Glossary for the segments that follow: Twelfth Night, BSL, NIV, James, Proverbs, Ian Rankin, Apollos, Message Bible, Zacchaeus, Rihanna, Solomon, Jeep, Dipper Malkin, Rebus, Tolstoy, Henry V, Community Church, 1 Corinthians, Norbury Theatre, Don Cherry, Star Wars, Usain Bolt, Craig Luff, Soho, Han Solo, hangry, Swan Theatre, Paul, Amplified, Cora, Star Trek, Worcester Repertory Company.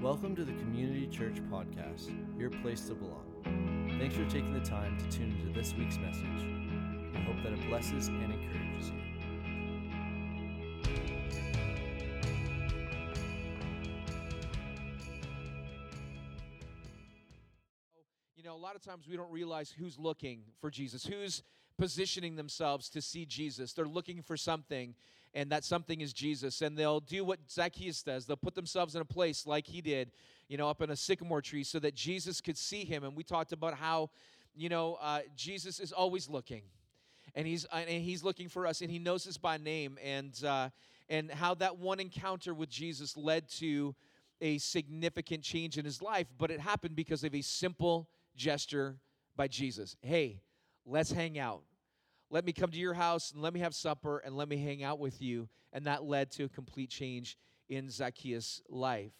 Welcome to the Community Church Podcast, your place to belong. Thanks for taking the time to tune into this week's message. We hope that it blesses and encourages you. You know, a lot of times we don't realize who's looking for Jesus, who's positioning themselves to see Jesus. They're looking for something, and that something is Jesus. And they'll do what Zacchaeus does. They'll put themselves in a place like he did, you know, up in a sycamore tree so that Jesus could see him. And we talked about how, you know, Jesus is always looking. And he's looking for us, and he knows us by name. And how that one encounter with Jesus led to a significant change in his life, but it happened because of a simple gesture by Jesus. Hey, let's hang out. Let me come to your house, and let me have supper, and let me hang out with you. And that led to a complete change in Zacchaeus' life.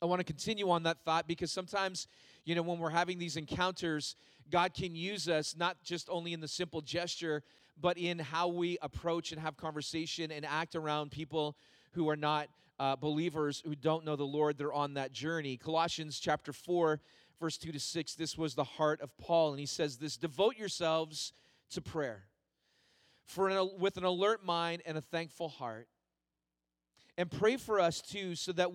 I want to continue on that thought because sometimes, you know, when we're having these encounters, God can use us not just only in the simple gesture, but in how we approach and have conversation and act around people who are not believers, who don't know the Lord. They're on that journey. Colossians chapter 4, verse 2 to 6, this was the heart of Paul. And he says this: devote yourselves to prayer, with an alert mind and a thankful heart. And pray for us too, so that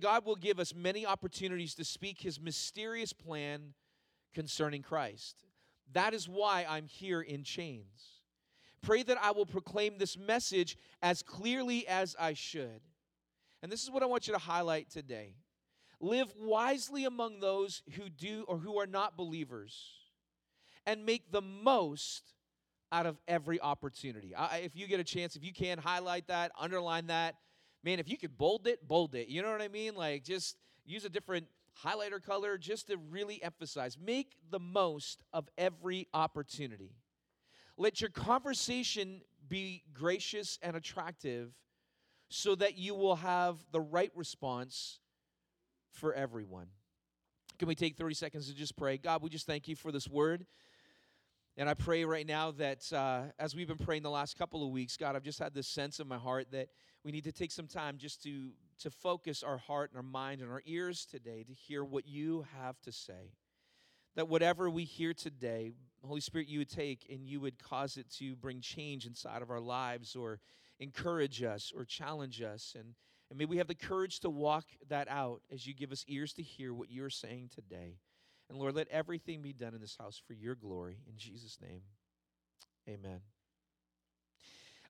God will give us many opportunities to speak his mysterious plan concerning Christ. That is why I'm here in chains. Pray that I will proclaim this message as clearly as I should. And this is what I want you to highlight today. Live wisely among those who do or who are not believers, and make the most out of every opportunity. If you get a chance, if you can, highlight that, underline that. Man, if you could bold it. You know what I mean? Like, just use a different highlighter color just to really emphasize. Make the most of every opportunity. Let your conversation be gracious and attractive so that you will have the right response for everyone. Can we take 30 seconds to just pray? God, we just thank you for this word. And I pray right now that as we've been praying the last couple of weeks, God, I've just had this sense in my heart that we need to take some time just to focus our heart and our mind and our ears today to hear what you have to say. That whatever we hear today, Holy Spirit, you would take and you would cause it to bring change inside of our lives or encourage us or challenge us. And may we have the courage to walk that out as you give us ears to hear what you're saying today. And Lord, let everything be done in this house for your glory. In Jesus' name, amen.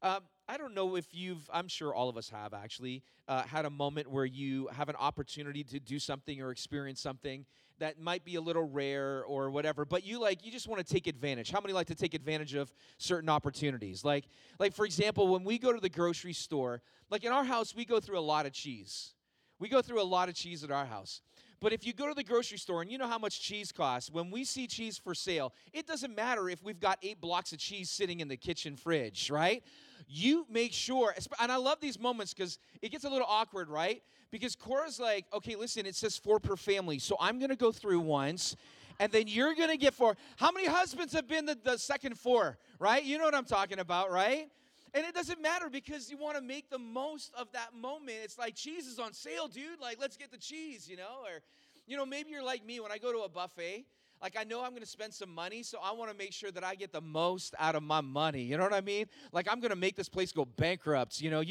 I don't know if I'm sure all of us have actually had a moment where you have an opportunity to do something or experience something that might be a little rare or whatever, but you just want to take advantage. How many like to take advantage of certain opportunities? Like for example, when we go to the grocery store, like in our house, we go through a lot of cheese. We go through a lot of cheese at our house. But if you go to the grocery store and you know how much cheese costs, when we see cheese for sale, it doesn't matter if we've got 8 blocks of cheese sitting in the kitchen fridge, right? You make sure, and I love these moments because it gets a little awkward, right? Because Cora's like, okay, listen, it says 4 per family, so I'm going to go through once, and then you're going to get 4. How many husbands have been the second 4, right? You know what I'm talking about, right? And it doesn't matter because you want to make the most of that moment. It's like, cheese is on sale, dude. Like, let's get the cheese, you know? Or, you know, maybe you're like me when I go to a buffet. Like, I know I'm going to spend some money, so I want to make sure that I get the most out of my money. You know what I mean? Like, I'm going to make this place go bankrupt. You know,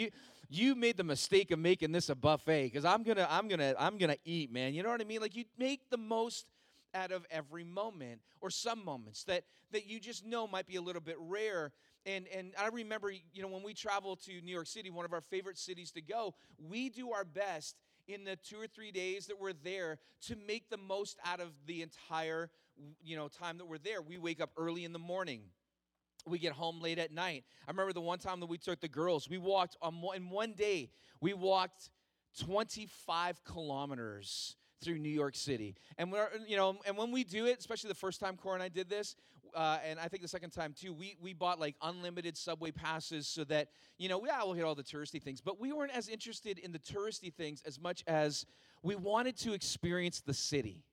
you made the mistake of making this a buffet because I'm going to eat, man. You know what I mean? Like, you make the most out of every moment, or some moments that you just know might be a little bit rare. And I remember, you know, when we travel to New York City, one of our favorite cities to go, we do our best in the 2 or 3 days that we're there to make the most out of the entire, you know, time that we're there. We wake up early in the morning. We get home late at night. I remember the one time that we took the girls, we walked in one day, we walked 25 kilometers through New York City. And when we do it, especially the first time Cora and I did this, and I think the second time too, we bought like unlimited subway passes so that, you know, we'll hit all the touristy things, but we weren't as interested in the touristy things as much as we wanted to experience the city.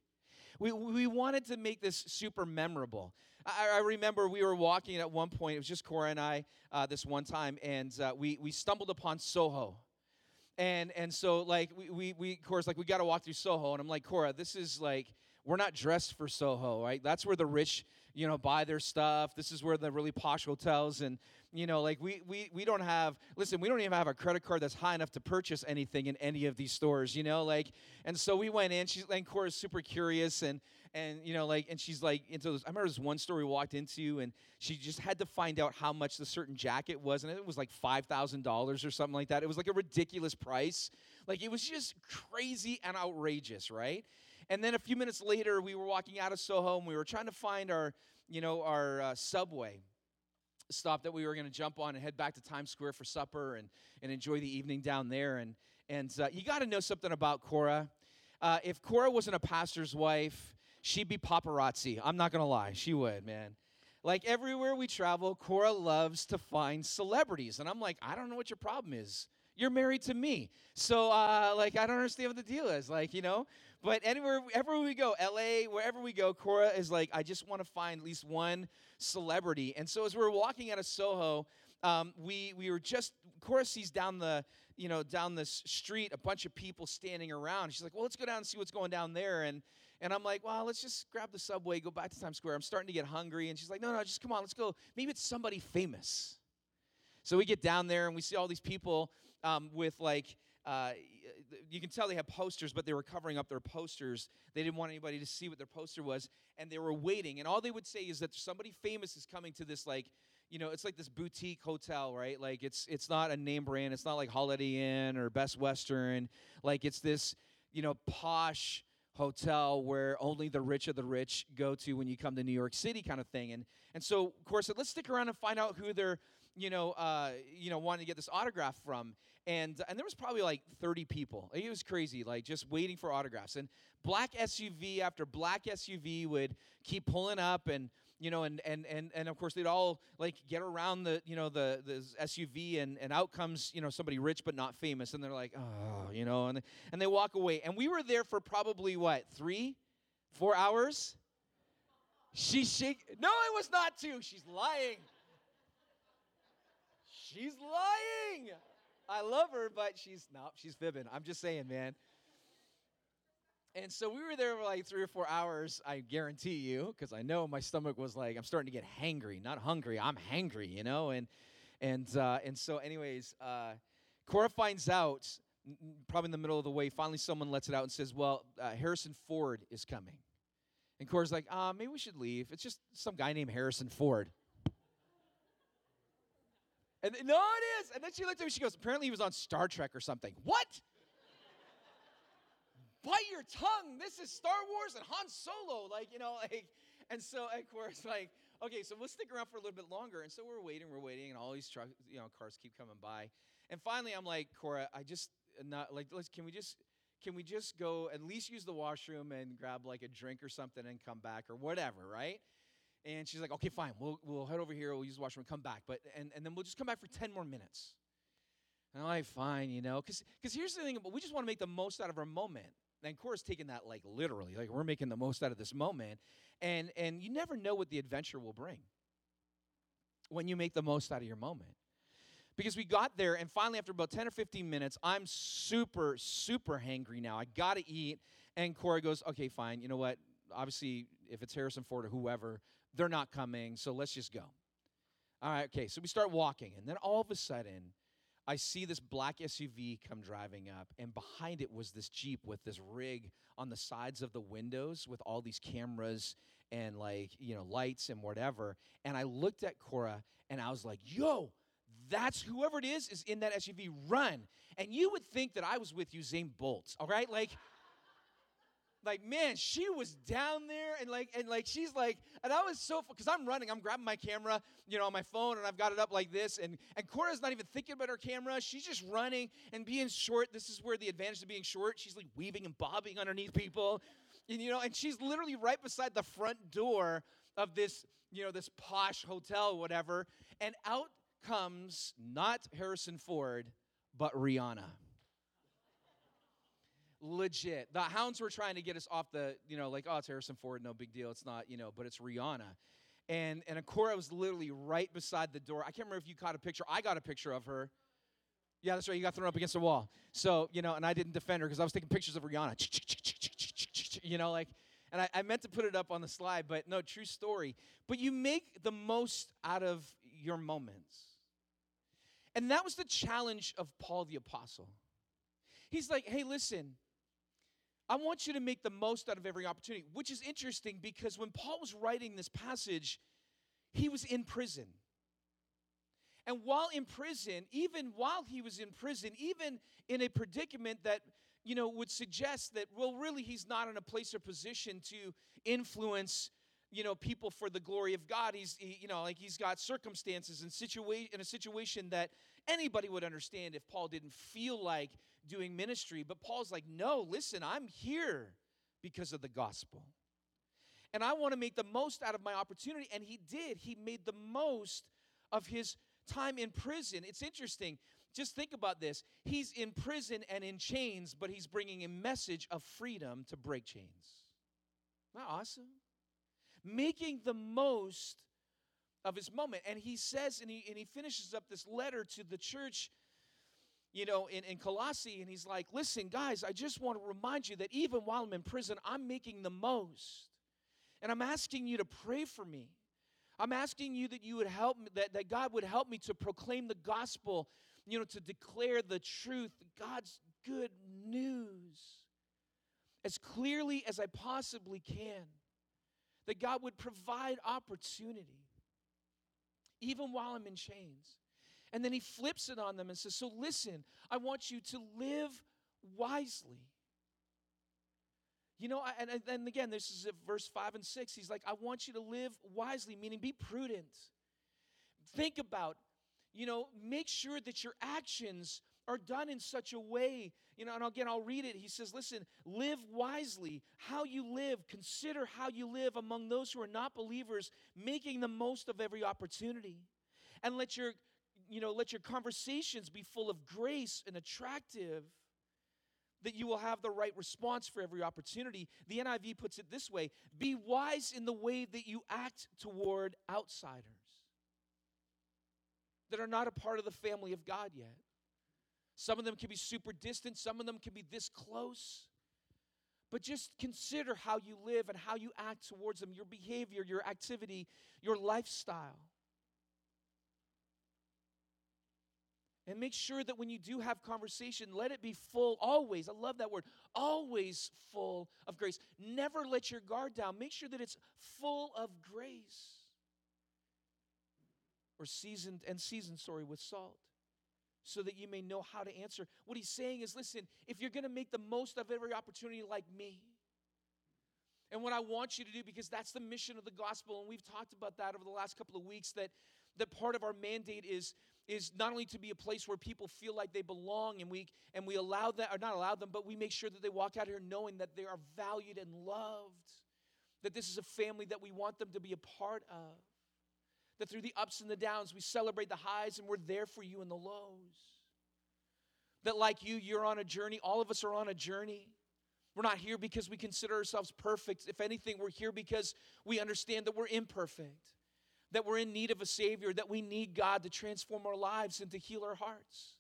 We wanted to make this super memorable. I remember we were walking at one point, it was just Cora and I this one time, and we stumbled upon Soho. And so, like, we Cora's like, we got to walk through Soho. And I'm like, Cora, this is, like, we're not dressed for Soho, right? That's where the rich, you know, buy their stuff. This is where the really posh hotels. And, you know, like, we don't have, listen, we don't even have a credit card that's high enough to purchase anything in any of these stores, you know? Like, and so we went in. She's, and Cora's super curious. And you know, like, and she's, like, into this. I remember this one store we walked into, and she just had to find out how much the certain jacket was. And it was, like, $5,000 or something like that. It was, like, a ridiculous price. Like, it was just crazy and outrageous, right? And then a few minutes later, we were walking out of Soho, and we were trying to find our, you know, our subway stop that we were going to jump on and head back to Times Square for supper and enjoy the evening down there. And you got to know something about Cora. If Cora wasn't a pastor's wife, she'd be paparazzi. I'm not going to lie. She would, man. Like, everywhere we travel, Cora loves to find celebrities. And I'm like, I don't know what your problem is. You're married to me. So, like, I don't understand what the deal is. Like, you know, but everywhere we go, LA, wherever we go, Cora is like, I just want to find at least one celebrity. And so as we're walking out of Soho, we were just, Cora sees down the, you know, down this street, a bunch of people standing around. She's like, well, let's go down and see what's going down there. And I'm like, well, let's just grab the subway, go back to Times Square. I'm starting to get hungry. And she's like, no, just come on, let's go. Maybe it's somebody famous. So we get down there, and we see all these people with, like, you can tell they have posters, but they were covering up their posters. They didn't want anybody to see what their poster was, and they were waiting. And all they would say is that somebody famous is coming to this, like, you know, it's like this boutique hotel, right? Like, it's not a name brand. It's not like Holiday Inn or Best Western. Like, it's this, you know, posh hotel where only the rich of the rich go to when you come to New York City kind of thing. And so, of course, let's stick around and find out who they're, you know, wanting to get this autograph from. And there was probably like 30 people. It was crazy, like just waiting for autographs. And black SUV after black SUV would keep pulling up, and you know, and of course they'd all like get around the, you know, the SUV, and out comes, you know, somebody rich but not famous, and they're like, oh, you know, and they walk away. And we were there for probably what, 3-4 hours? No, it was not 2. She's lying. She's lying. I love her, but she's fibbing. I'm just saying, man. And so we were there for like 3 or 4 hours, I guarantee you, because I know my stomach was like, I'm starting to get hangry, not hungry. I'm hangry, you know? And so anyways, Cora finds out, probably in the middle of the way, finally someone lets it out and says, well, Harrison Ford is coming. And Cora's like, maybe we should leave. It's just some guy named Harrison Ford. And no, it is. And then she looked at me. She goes, apparently he was on Star Trek or something. What? Bite your tongue. This is Star Wars and Han Solo. Like, you know, like, and so, of course, like, okay, so we'll stick around for a little bit longer. And so we're waiting, and all these trucks, you know, cars keep coming by. And finally, I'm like, Cora, can we just go at least use the washroom and grab like a drink or something and come back or whatever, right? And she's like, okay, fine, we'll head over here, we'll use the washroom, come back. But and then we'll just come back for 10 more minutes. And I'm like, fine, you know, because here's the thing, we just want to make the most out of our moment. And Cora's taking that like literally, like we're making the most out of this moment. And you never know what the adventure will bring when you make the most out of your moment. Because we got there, and finally after about 10 or 15 minutes, I'm super, super hangry now. I got to eat. And Cora goes, okay, fine, you know what? Obviously, if it's Harrison Ford or whoever, they're not coming, so let's just go. All right, okay, so we start walking, and then all of a sudden, I see this black SUV come driving up, and behind it was this Jeep with this rig on the sides of the windows with all these cameras and, like, you know, lights and whatever, and I looked at Cora, and I was like, yo, that's whoever it is in that SUV, run. And you would think that I was with Usain Bolt, all right? Like, man, she was down there, and she's like, and I was so, because I'm running, I'm grabbing my camera, you know, on my phone, and I've got it up like this, and Cora's not even thinking about her camera. She's just running and being short. This is where the advantage of being short, she's like weaving and bobbing underneath people, and, you know, and she's literally right beside the front door of this, you know, this posh hotel or whatever, and out comes not Harrison Ford, but Rihanna. Legit. The hounds were trying to get us off the, you know, like, oh, it's Harrison Ford, no big deal. It's not, you know, but it's Rihanna. And Cora was literally right beside the door. I can't remember if you caught a picture. I got a picture of her. Yeah, that's right. You got thrown up against the wall. So, you know, and I didn't defend her because I was taking pictures of Rihanna. You know, like, and I meant to put it up on the slide, but no, true story. But you make the most out of your moments. And that was the challenge of Paul the Apostle. He's like, hey, listen, I want you to make the most out of every opportunity, which is interesting because when Paul was writing this passage, he was in prison. And while in prison, even while he was in prison, even in a predicament that, you know, would suggest that, well, really, he's not in a place or position to influence, you know, people for the glory of God. He's, you know, like he's got circumstances and in a situation that anybody would understand if Paul didn't feel like doing ministry. But Paul's like, no, listen, I'm here because of the gospel. And I want to make the most out of my opportunity. And he did. He made the most of his time in prison. It's interesting. Just think about this. He's in prison and in chains, but he's bringing a message of freedom to break chains. Isn't that awesome? Making the most of his moment. And he says, and he finishes up this letter to the church, you know, in Colossae, and he's like, listen, guys, I just want to remind you that even while I'm in prison, I'm making the most. And I'm asking you to pray for me. I'm asking you that you would help me, that God would help me to proclaim the gospel, you know, to declare the truth, God's good news, as clearly as I possibly can, that God would provide opportunity, even while I'm in chains. And then he flips it on them and says, so listen, I want you to live wisely. You know, and again, this is verse 5 and 6. He's like, I want you to live wisely, meaning be prudent. Think about, you know, make sure that your actions are done in such a way. You know, and again, I'll read it. He says, listen, live wisely. How you live, consider how you live among those who are not believers, making the most of every opportunity. And let your conversations be full of grace and attractive, that you will have the right response for every opportunity. The NIV puts it this way: be wise in the way that you act toward outsiders that are not a part of the family of God yet. Some of them can be super distant. Some of them can be this close. But just consider how you live and how you act towards them, your behavior, your activity, your lifestyle. And make sure that when you do have conversation, let it be full always. I love that word. Always full of grace. Never let your guard down. Make sure that it's full of grace. Or seasoned with salt, so that you may know how to answer. What he's saying is, listen, if you're going to make the most of every opportunity like me, and what I want you to do, because that's the mission of the gospel, and we've talked about that over the last couple of weeks, that part of our mandate is not only to be a place where people feel like they belong, and we allow that, or not allow them, but we make sure that they walk out here knowing that they are valued and loved, that this is a family that we want them to be a part of, that through the ups and the downs, we celebrate the highs and we're there for you in the lows, that like you're on a journey. All of us are on a journey. We're not here because we consider ourselves perfect. If anything, we're here because we understand that we're imperfect, that we're in need of a Savior, that we need God to transform our lives and to heal our hearts.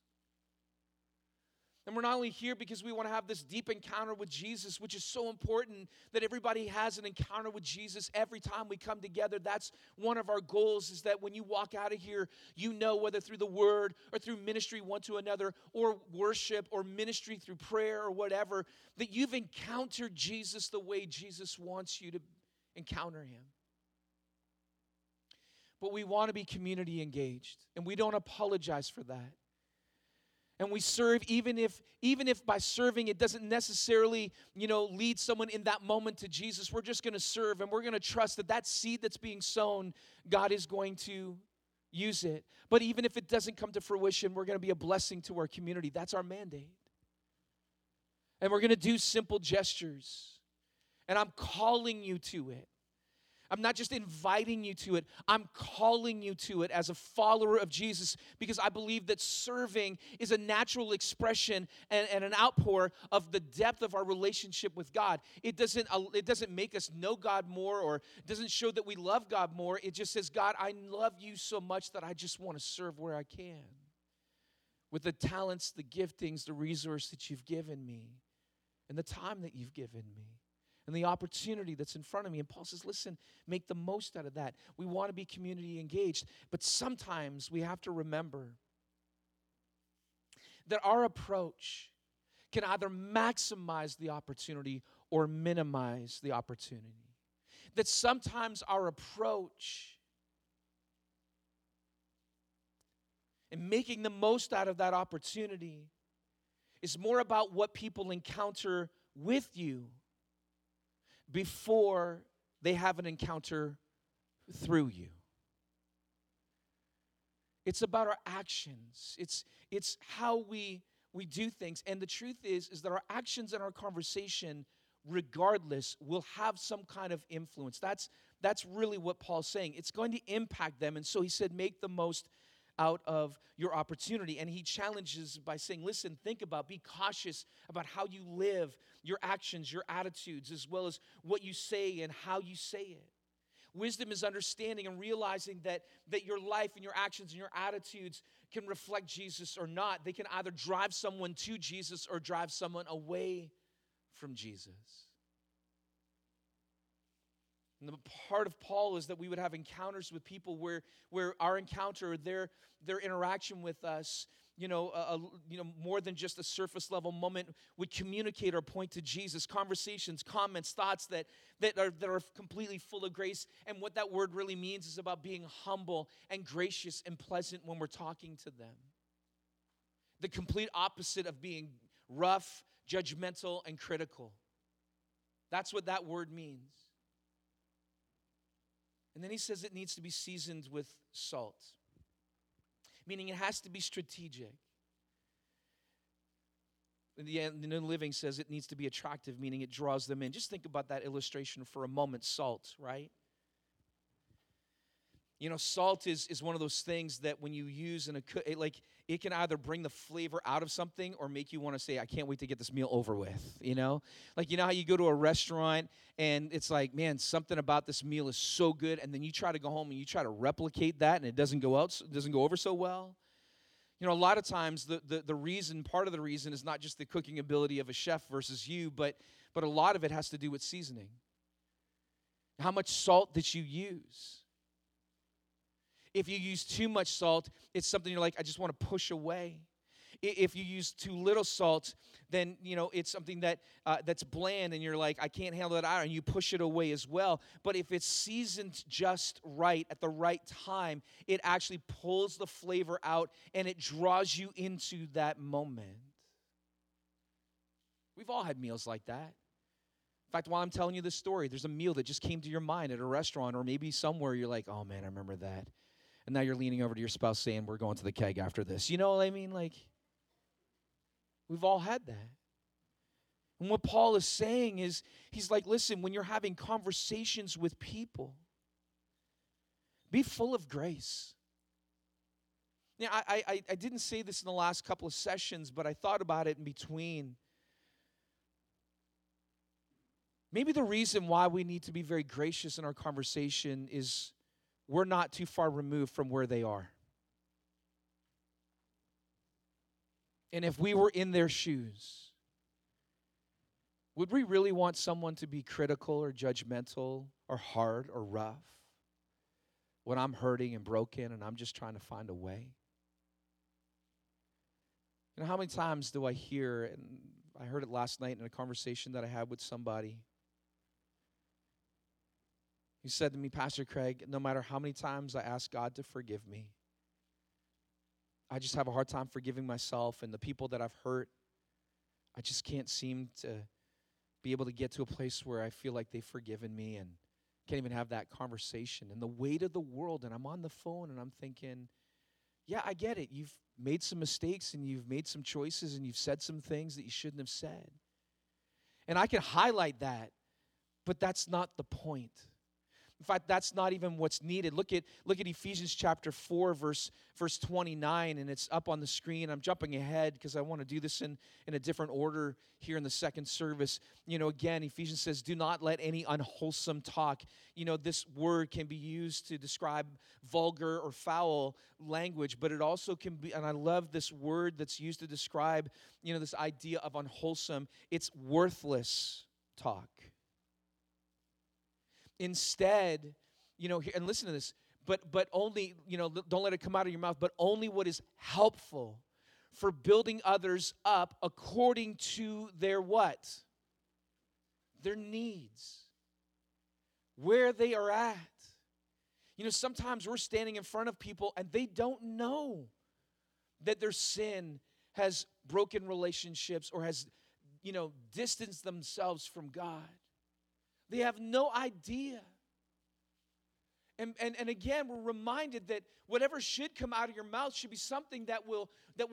And we're not only here because we want to have this deep encounter with Jesus, which is so important that everybody has an encounter with Jesus every time we come together. That's one of our goals, is that when you walk out of here, you know, whether through the word or through ministry one to another, or worship or ministry through prayer or whatever, that you've encountered Jesus the way Jesus wants you to encounter him. But we want to be community engaged, and we don't apologize for that. And we serve even if by serving it doesn't necessarily, you know, lead someone in that moment to Jesus. We're just going to serve, and we're going to trust that seed that's being sown, God is going to use it. But even if it doesn't come to fruition, we're going to be a blessing to our community. That's our mandate. And we're going to do simple gestures. And I'm calling you to it. I'm not just inviting you to it. I'm calling you to it as a follower of Jesus, because I believe that serving is a natural expression and an outpour of the depth of our relationship with God. It doesn't make us know God more, or doesn't show that we love God more. It just says, God, I love you so much that I just want to serve where I can, with the talents, the giftings, the resource that you've given me, and the time that you've given me, and the opportunity that's in front of me. And Paul says, listen, make the most out of that. We want to be community engaged, but sometimes we have to remember that our approach can either maximize the opportunity or minimize the opportunity. That sometimes our approach and making the most out of that opportunity is more about what people encounter with you before they have an encounter through you. It's about our actions. It's how we do things. And the truth is that our actions and our conversation, regardless, will have some kind of influence. That's really what Paul's saying. It's going to impact them. And so he said, make the most out of your opportunity. And he challenges by saying, listen, think about, be cautious about how you live, your actions, your attitudes, as well as what you say and how you say it. Wisdom is understanding and realizing that your life and your actions and your attitudes can reflect Jesus or not. They can either drive someone to Jesus or drive someone away from Jesus. And the part of Paul is that we would have encounters with people where our encounter, their interaction with us, more than just a surface level moment, would communicate or point to Jesus. Conversations, comments, thoughts that are completely full of grace. And what that word really means is about being humble and gracious and pleasant when we're talking to them. The complete opposite of being rough, judgmental, and critical. That's what that word means. And then he says it needs to be seasoned with salt, meaning it has to be strategic. In the end, the New Living says it needs to be attractive, meaning it draws them in. Just think about that illustration for a moment, salt, right? Salt is one of those things that when you use in a cook, it can either bring the flavor out of something or make you want to say, I can't wait to get this meal over with, How you go to a restaurant and it's like, man, something about this meal is so good, and then you try to go home and you try to replicate that and it doesn't go over so well. A lot of times the reason is not just the cooking ability of a chef versus you, but a lot of it has to do with seasoning. How much salt that you use. If you use too much salt, it's something you're like, I just want to push away. If you use too little salt, then, it's something that's bland and you're like, I can't handle it out, and you push it away as well. But if it's seasoned just right at the right time, it actually pulls the flavor out and it draws you into that moment. We've all had meals like that. In fact, while I'm telling you this story, there's a meal that just came to your mind at a restaurant or maybe somewhere you're like, oh man, I remember that. And now you're leaning over to your spouse saying, we're going to the keg after this. You know what I mean? We've all had that. And what Paul is saying is, he's like, listen, when you're having conversations with people, be full of grace. Now, I didn't say this in the last couple of sessions, but I thought about it in between. Maybe the reason why we need to be very gracious in our conversation is we're not too far removed from where they are. And if we were in their shoes, would we really want someone to be critical or judgmental or hard or rough when I'm hurting and broken and I'm just trying to find a way? How many times do I hear, and I heard it last night in a conversation that I had with somebody, he said to me, Pastor Craig, no matter how many times I ask God to forgive me, I just have a hard time forgiving myself and the people that I've hurt. I just can't seem to be able to get to a place where I feel like they've forgiven me and can't even have that conversation. And the weight of the world, and I'm on the phone and I'm thinking, yeah, I get it. You've made some mistakes and you've made some choices and you've said some things that you shouldn't have said. And I can highlight that, but that's not the point. In fact, that's not even what's needed. Look at Ephesians chapter 4, verse 29, and it's up on the screen. I'm jumping ahead because I want to do this in a different order here in the second service. You know, again, Ephesians says, do not let any unwholesome talk. You know, this word can be used to describe vulgar or foul language, but it also can be, and I love this word that's used to describe, you know, this idea of unwholesome. It's worthless talk. Instead, you know, and listen to this, but only, you know, don't let it come out of your mouth, but only what is helpful for building others up according to their what? Their needs, where they are at. You know, sometimes we're standing in front of people and they don't know that their sin has broken relationships or has, you know, distanced themselves from God. They have no idea. And again, we're reminded that whatever should come out of your mouth should be something that will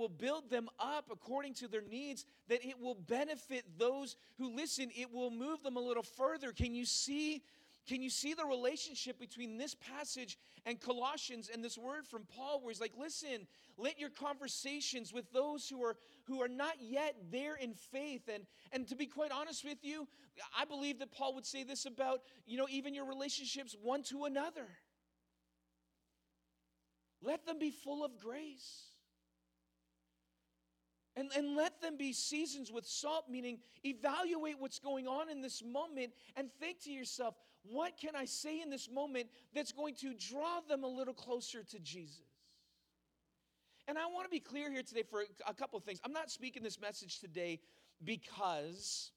build them up according to their needs, that it will benefit those who listen. It will move them a little further. Can you see the relationship between this passage and Colossians and this word from Paul where he's like, listen, let your conversations with those who are not yet there in faith. And to be quite honest with you, I believe that Paul would say this about, you know, even your relationships one to another. Let them be full of grace. And let them be seasons with salt, meaning evaluate what's going on in this moment and think to yourself, what can I say in this moment that's going to draw them a little closer to Jesus? And I want to be clear here today for a couple of things. I'm not speaking this message today because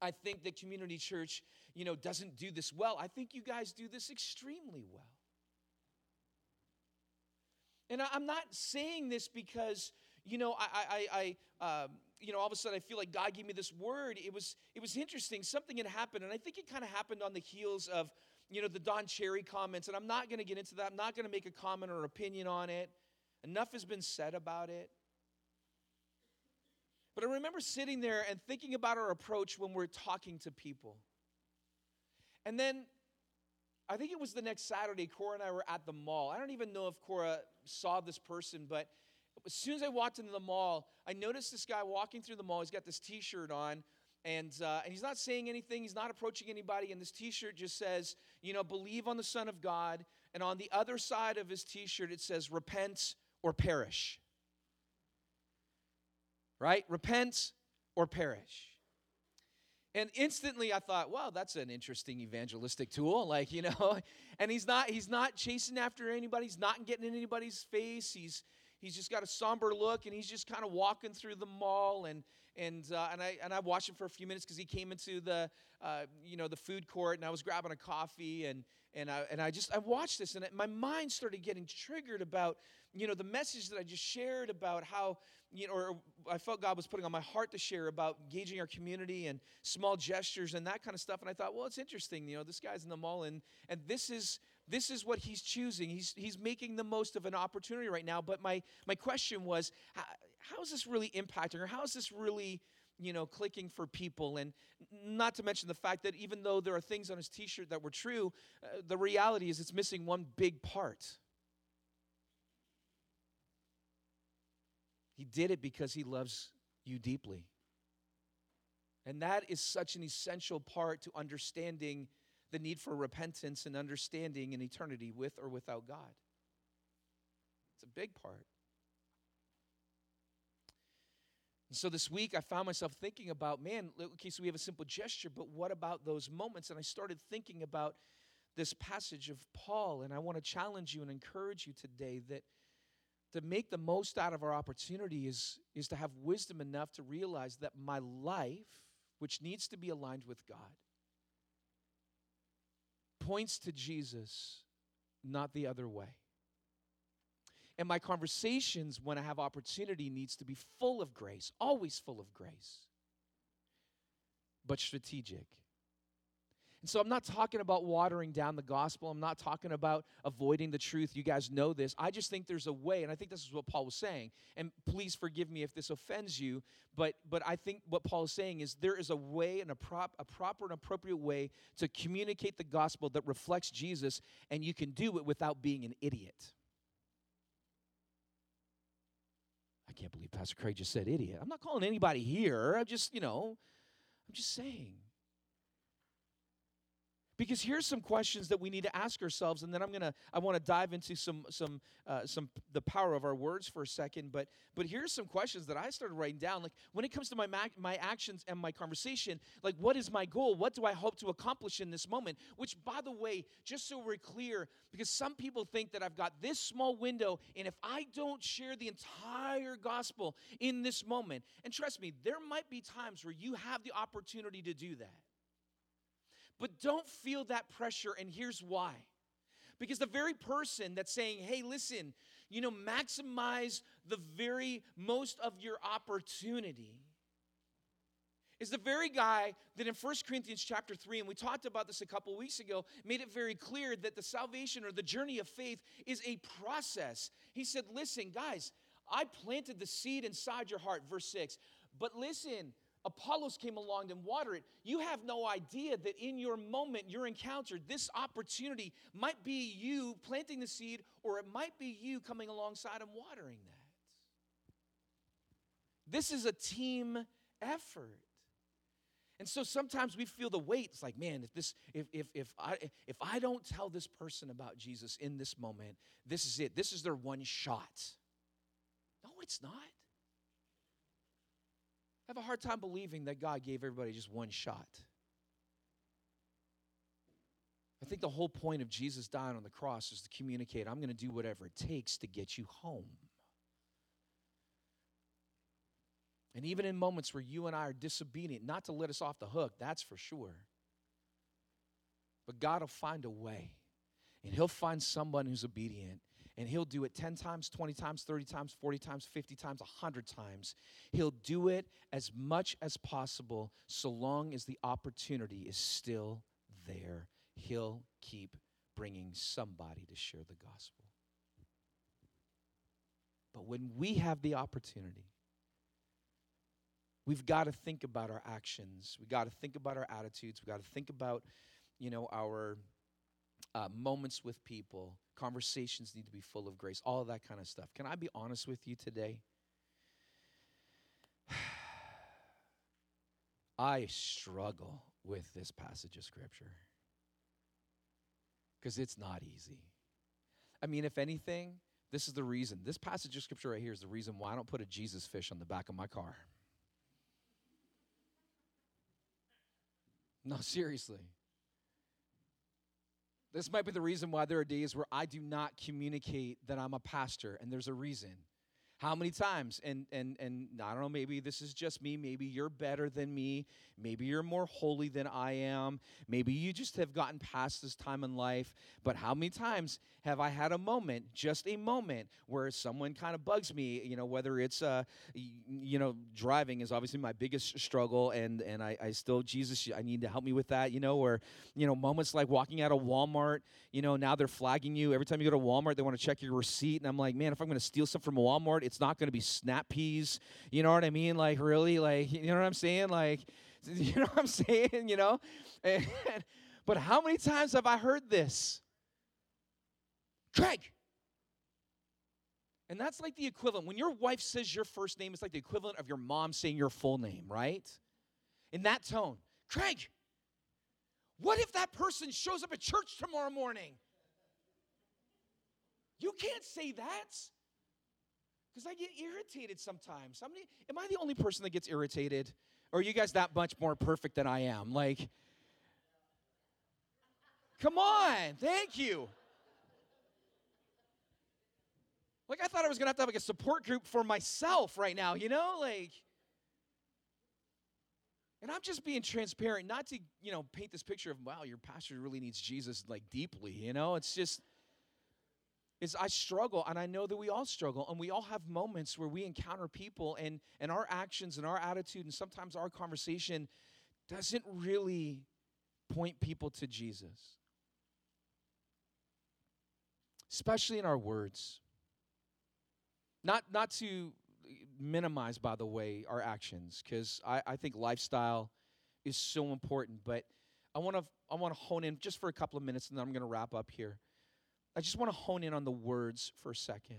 I think that Community Church, you know, doesn't do this well. I think you guys do this extremely well. And I'm not saying this because, you know, I all of a sudden I feel like God gave me this word. It was interesting. Something had happened, and I think it kind of happened on the heels of, you know, the Don Cherry comments. And I'm not going to get into that. I'm not going to make a comment or opinion on it. Enough has been said about it. But I remember sitting there and thinking about our approach when we're talking to people. And then I think it was the next Saturday, Cora and I were at the mall. I don't even know if Cora saw this person, but as soon as I walked into the mall, I noticed this guy walking through the mall. He's got this T-shirt on, and he's not saying anything. He's not approaching anybody, and this T-shirt just says, you know, believe on the Son of God. And on the other side of his T-shirt, it says, repent or perish. Right? Repent or perish. And instantly I thought, wow, that's an interesting evangelistic tool. Like, you know, and he's not chasing after anybody. He's not getting in anybody's face. He's just got a somber look, and he's just kind of walking through the mall. And I watched him for a few minutes because he came into the the food court, and I was grabbing a coffee, and I watched this, and my mind started getting triggered about, you know, the message that I just shared about how, you know, or I felt God was putting on my heart to share about engaging our community and small gestures and that kind of stuff. And I thought, well, it's interesting, you know, this guy's in the mall, and this is what he's choosing. He's making the most of an opportunity right now. But my question was, how is this really impacting, or how is this really, you know, clicking for people? And not to mention the fact that even though there are things on his T-shirt that were true, the reality is it's missing one big part. He did it because he loves you deeply. And that is such an essential part to understanding the need for repentance and understanding an eternity with or without God. It's a big part. And so this week I found myself thinking about, man, okay, so we have a simple gesture, but what about those moments? And I started thinking about this passage of Paul, and I want to challenge you and encourage you today that to make the most out of our opportunity is to have wisdom enough to realize that my life, which needs to be aligned with God, points to Jesus, not the other way. And my conversations when I have opportunity needs to be full of grace, always full of grace, but strategic. And so I'm not talking about watering down the gospel. I'm not talking about avoiding the truth. You guys know this. I just think there's a way, and I think this is what Paul was saying. And please forgive me if this offends you, but I think what Paul is saying is there is a way, and a proper and appropriate way to communicate the gospel that reflects Jesus, and you can do it without being an idiot. I can't believe Pastor Craig just said idiot. I'm not calling anybody here. I'm just saying. Because here's some questions that we need to ask ourselves, and then I want to dive into some the power of our words for a second. But here's some questions that I started writing down. Like when it comes to my actions and my conversation, like what is my goal? What do I hope to accomplish in this moment? Which, by the way, just so we're clear, because some people think that I've got this small window, and if I don't share the entire gospel in this moment, and trust me, there might be times where you have the opportunity to do that. But don't feel that pressure, and here's why. Because the very person that's saying, hey, listen, maximize the very most of your opportunity is the very guy that in 1 Corinthians chapter 3, and we talked about this a couple weeks ago, made it very clear that the salvation or the journey of faith is a process. He said, listen, guys, I planted the seed inside your heart, verse 6, but listen, Apollos came along and watered it. You have no idea that in your moment, your encounter, this opportunity might be you planting the seed, or it might be you coming alongside and watering that. This is a team effort. And so sometimes we feel the weight. It's like, man, if I don't tell this person about Jesus in this moment, this is it. This is their one shot. No, it's not. I have a hard time believing that God gave everybody just one shot. I think the whole point of Jesus dying on the cross is to communicate, I'm going to do whatever it takes to get you home. And even in moments where you and I are disobedient, not to let us off the hook, that's for sure. But God will find a way. And he'll find someone who's obedient. And he'll do it 10 times, 20 times, 30 times, 40 times, 50 times, 100 times. He'll do it as much as possible so long as the opportunity is still there. He'll keep bringing somebody to share the gospel. But when we have the opportunity, we've got to think about our actions. We've got to think about our attitudes. We've got to think about, our moments with people. Conversations need to be full of grace, all of that kind of stuff. Can I be honest with you today? I struggle with this passage of Scripture because it's not easy. I mean, if anything, this is the reason. This passage of Scripture right here is the reason why I don't put a Jesus fish on the back of my car. No, seriously. This might be the reason why there are days where I do not communicate that I'm a pastor, and there's a reason. How many times? And I don't know, maybe this is just me. Maybe you're better than me. Maybe you're more holy than I am. Maybe you just have gotten past this time in life. But how many times have I had a moment, just a moment, where someone kind of bugs me, whether it's, driving is obviously my biggest struggle, and I still, Jesus, I need to help me with that, or, moments like walking out of Walmart, now they're flagging you. Every time you go to Walmart, they want to check your receipt, and I'm like, man, if I'm going to steal something from Walmart, it's not going to be snap peas. You know what I mean? Like, really? Like, you know what I'm saying? Like, you know what I'm saying? But how many times have I heard this? Craig! And that's like the equivalent. When your wife says your first name, it's like the equivalent of your mom saying your full name, right? In that tone. Craig! What if that person shows up at church tomorrow morning? You can't say that. Because I get irritated sometimes. Am I the only person that gets irritated? Or are you guys that much more perfect than I am? Like, come on. Thank you. Like, I thought I was going to have like a support group for myself right now, And I'm just being transparent, not to, paint this picture of, wow, your pastor really needs Jesus, like, deeply, It's just... I struggle, and I know that we all struggle, and we all have moments where we encounter people, and our actions and our attitude and sometimes our conversation doesn't really point people to Jesus, especially in our words. Not to minimize, by the way, our actions, because I think lifestyle is so important. But I want to hone in just for a couple of minutes, and then I'm going to wrap up here. I just want to hone in on the words for a second.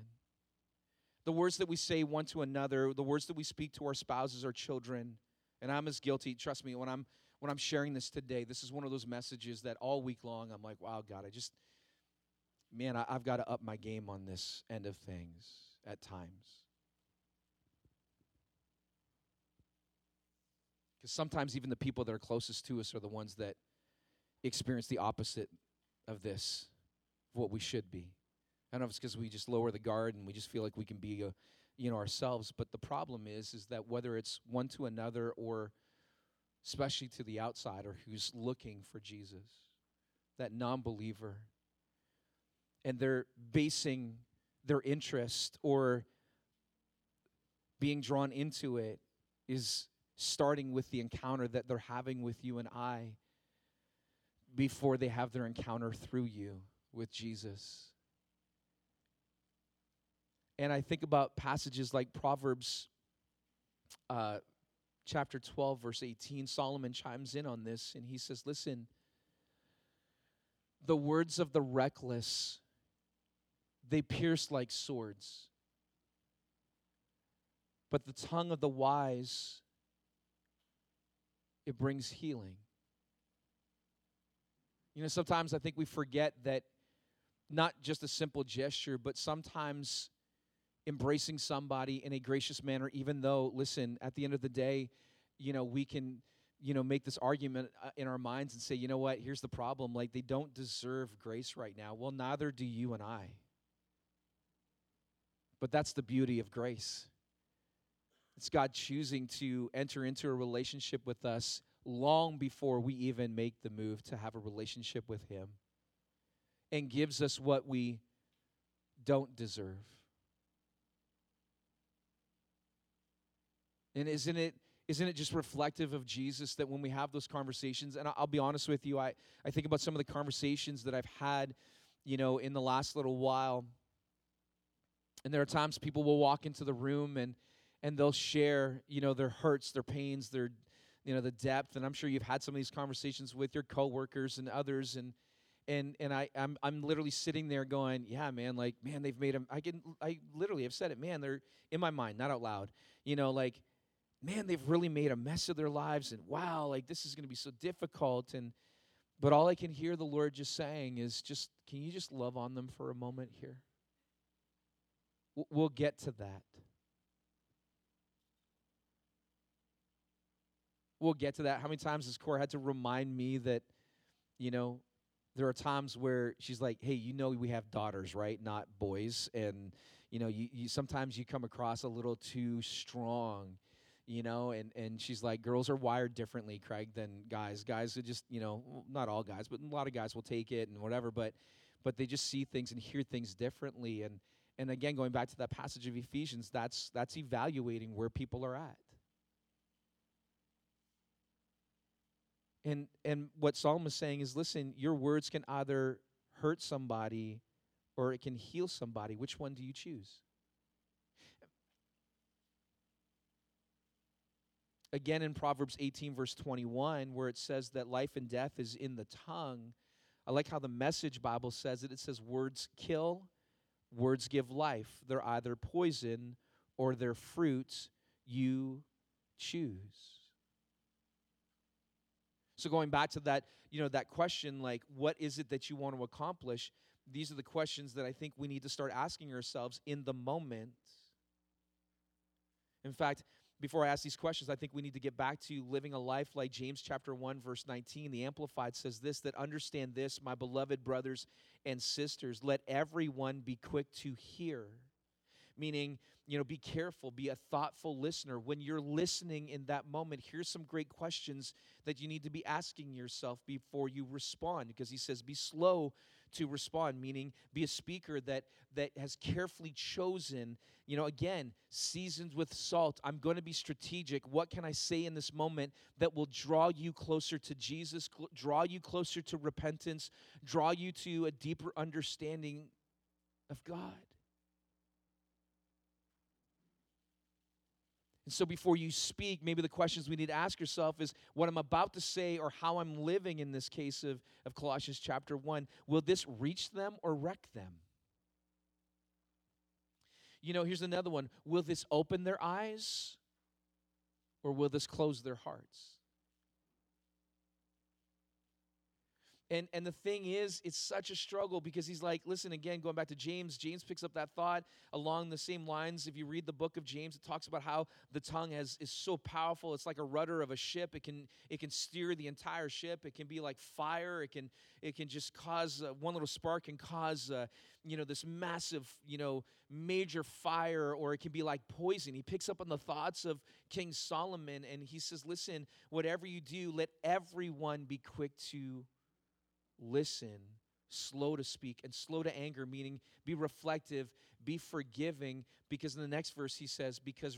The words that we say one to another, the words that we speak to our spouses, our children. And I'm as guilty. Trust me, when I'm sharing this today, this is one of those messages that all week long I'm like, wow, God, I've got to up my game on this end of things at times. Because sometimes even the people that are closest to us are the ones that experience the opposite of this, of what we should be. I don't know if it's because we just lower the guard and we just feel like we can be ourselves. But the problem is that whether it's one to another or especially to the outsider who's looking for Jesus, that non-believer, and they're basing their interest or being drawn into it is starting with the encounter that they're having with you and I before they have their encounter through you with Jesus. And I think about passages like Proverbs chapter 12, verse 18. Solomon chimes in on this, and he says, listen, the words of the reckless, they pierce like swords. But the tongue of the wise, it brings healing. Sometimes I think we forget that not just a simple gesture, but sometimes embracing somebody in a gracious manner, even though, listen, at the end of the day, we can, make this argument in our minds and say, you know what, here's the problem. Like, they don't deserve grace right now. Well, neither do you and I. But that's the beauty of grace. It's God choosing to enter into a relationship with us long before we even make the move to have a relationship with Him, and gives us what we don't deserve. And isn't it just reflective of Jesus that when we have those conversations, and I'll be honest with you, I think about some of the conversations that I've had, in the last little while. And there are times people will walk into the room and they'll share, their hurts, their pains, their, the depth. And I'm sure you've had some of these conversations with your coworkers and others. And I'm literally sitting there going, yeah, man, like, man, they've made them. I literally have said it, man, they're in my mind, not out loud, like, man, they've really made a mess of their lives, and wow, like, this is going to be so difficult. But all I can hear the Lord just saying is, can you just love on them for a moment here? We'll get to that. We'll get to that. How many times has Cora had to remind me that, there are times where she's like, hey, we have daughters, right, not boys, and, you sometimes you come across a little too strong. And she's like, girls are wired differently, Craig, than guys. Guys are just, not all guys, but a lot of guys will take it and whatever, but they just see things and hear things differently. And again, going back to that passage of Ephesians, that's evaluating where people are at. And what Solomon is saying is, listen, your words can either hurt somebody or it can heal somebody. Which one do you choose? Again, in Proverbs 18, verse 21, where it says that life and death is in the tongue, I like how the Message Bible says it. It says words kill, words give life. They're either poison or they're fruits. You choose. So going back to that, that question, like, what is it that you want to accomplish? These are the questions that I think we need to start asking ourselves in the moment. In fact, before I ask these questions, I think we need to get back to living a life like James chapter 1, verse 19. The Amplified says this, that understand this, my beloved brothers and sisters, let everyone be quick to hear. Meaning, be careful, be a thoughtful listener. When you're listening in that moment, here's some great questions that you need to be asking yourself before you respond. Because he says, be slow to respond, meaning be a speaker that has carefully chosen, again, seasoned with salt. I'm going to be strategic. What can I say in this moment that will draw you closer to Jesus, draw you closer to repentance, draw you to a deeper understanding of God? And so before you speak, maybe the questions we need to ask yourself is what I'm about to say or how I'm living in this case of Colossians chapter 1. Will this reach them or wreck them? Here's another one. Will this open their eyes or will this close their hearts? And the thing is, it's such a struggle because he's like, listen, again, going back to James, James picks up that thought along the same lines. If you read the book of James, it talks about how the tongue is so powerful. It's like a rudder of a ship. It can steer the entire ship. It can be like fire. It can just cause one little spark can cause this massive major fire, or it can be like poison. He picks up on the thoughts of King Solomon and he says, listen, whatever you do, let everyone be quick to listen, slow to speak, and slow to anger, meaning be reflective, be forgiving, because in the next verse he says, because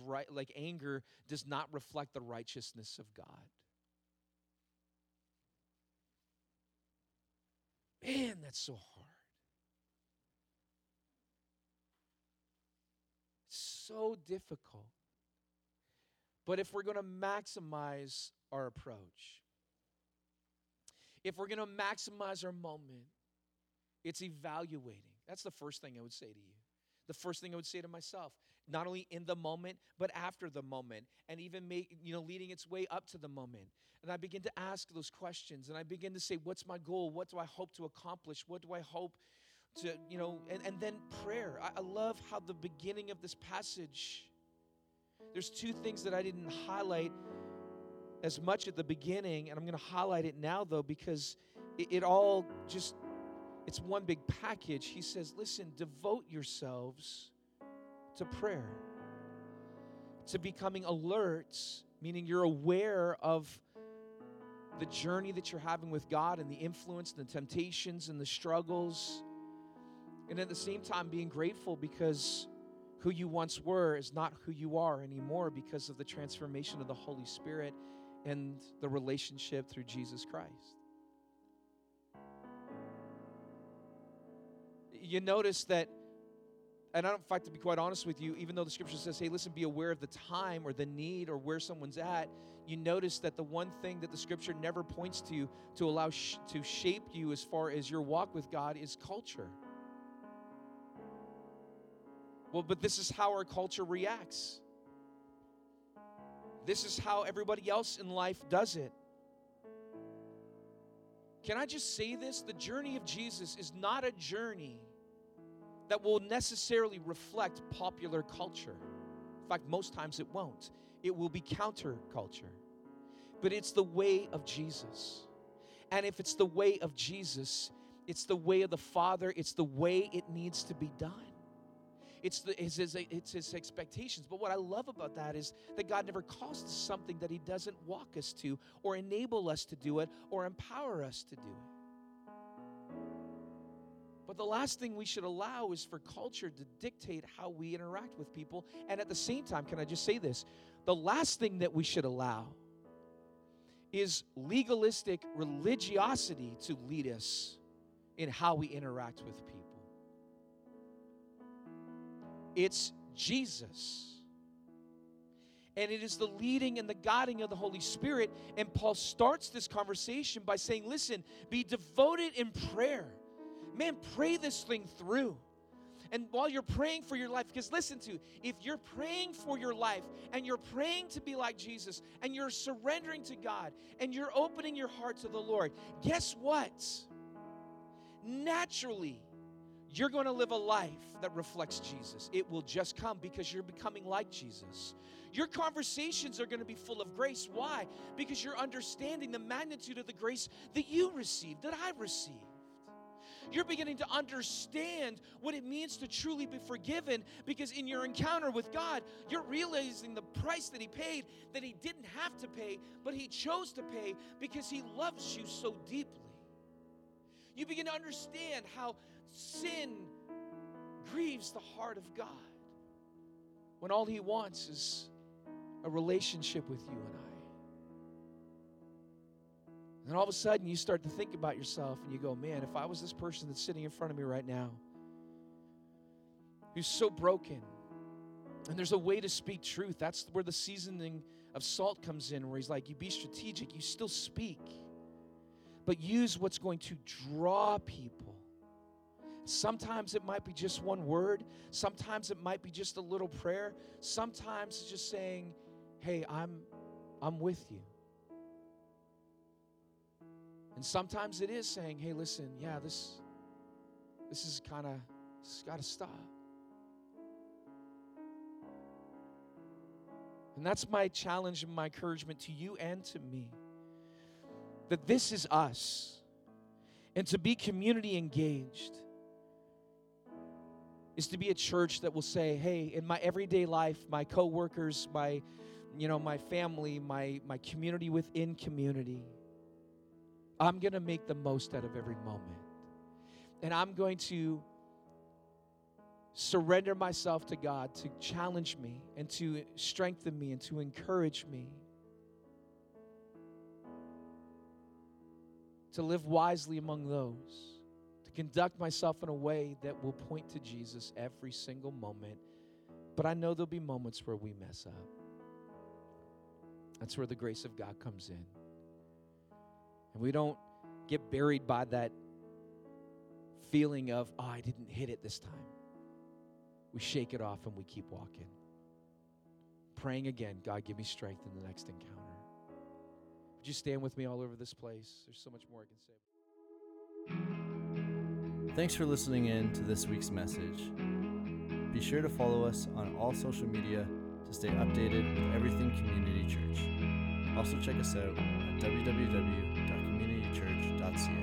anger does not reflect the righteousness of God. Man, that's so hard. It's so difficult. But if we're going to maximize our approach, if we're going to maximize our moment, it's evaluating. That's the first thing I would say to you. The first thing I would say to myself, not only in the moment, but after the moment, and even leading its way up to the moment. And I begin to ask those questions, and I begin to say, what's my goal? What do I hope to accomplish? What do I hope to, and then prayer. I love how the beginning of this passage, there's two things that I didn't highlight as much at the beginning, and I'm going to highlight it now, though, because it all just, it's one big package. He says, listen, devote yourselves to prayer, to becoming alert, meaning you're aware of the journey that you're having with God and the influence, and the temptations, and the struggles, and at the same time being grateful because who you once were is not who you are anymore because of the transformation of the Holy Spirit and the relationship through Jesus Christ. You notice that, and in fact, to be quite honest with you, even though the scripture says, hey, listen, be aware of the time or the need or where someone's at, you notice that the one thing that the scripture never points to allow to shape you as far as your walk with God is culture. Well, but this is how our culture reacts. This is how everybody else in life does it. Can I just say this? The journey of Jesus is not a journey that will necessarily reflect popular culture. In fact, most times it won't. It will be counterculture. But it's the way of Jesus. And if it's the way of Jesus, it's the way of the Father. It's the way it needs to be done. It's his expectations. But what I love about that is that God never calls us to something that he doesn't walk us to or enable us to do it or empower us to do it. But the last thing we should allow is for culture to dictate how we interact with people. And at the same time, can I just say this? The last thing that we should allow is legalistic religiosity to lead us in how we interact with people. It's Jesus. And it is the leading and the guiding of the Holy Spirit. And Paul starts this conversation by saying, listen, be devoted in prayer. Man, pray this thing through. And while you're praying for your life, because listen to, if you're praying for your life and you're praying to be like Jesus and you're surrendering to God and you're opening your heart to the Lord, guess what? Naturally, you're going to live a life that reflects Jesus. It will just come because you're becoming like Jesus. Your conversations are going to be full of grace. Why? Because you're understanding the magnitude of the grace that you received, that I received. You're beginning to understand what it means to truly be forgiven because in your encounter with God, you're realizing the price that he paid, that he didn't have to pay, but he chose to pay because he loves you so deeply. You begin to understand how sin grieves the heart of God when all he wants is a relationship with you and I. And then all of a sudden, you start to think about yourself and you go, man, if I was this person that's sitting in front of me right now, who's so broken, and there's a way to speak truth. That's where the seasoning of salt comes in, where he's like, you be strategic, you still speak, but use what's going to draw people. Sometimes it might be just one word. Sometimes it might be just a little prayer. Sometimes it's just saying, hey, I'm with you. And sometimes it is saying, hey, listen, yeah, this is kind of, it's got to stop. And that's my challenge and my encouragement to you and to me, that this is us. And to be community engaged is to be a church that will say, hey, in my everyday life, my coworkers, my family, my community within community, I'm going to make the most out of every moment. And I'm going to surrender myself to God to challenge me and to strengthen me and to encourage me to live wisely among those, to conduct myself in a way that will point to Jesus every single moment. But I know there'll be moments where we mess up. That's where the grace of God comes in. And we don't get buried by that feeling of, oh, I didn't hit it this time. We shake it off and we keep walking. Praying again, God, give me strength in the next encounter. Would you stand with me all over this place? There's so much more I can say. Thanks for listening in to this week's message. Be sure to follow us on all social media to stay updated with everything Community Church. Also check us out at www.communitychurch.ca.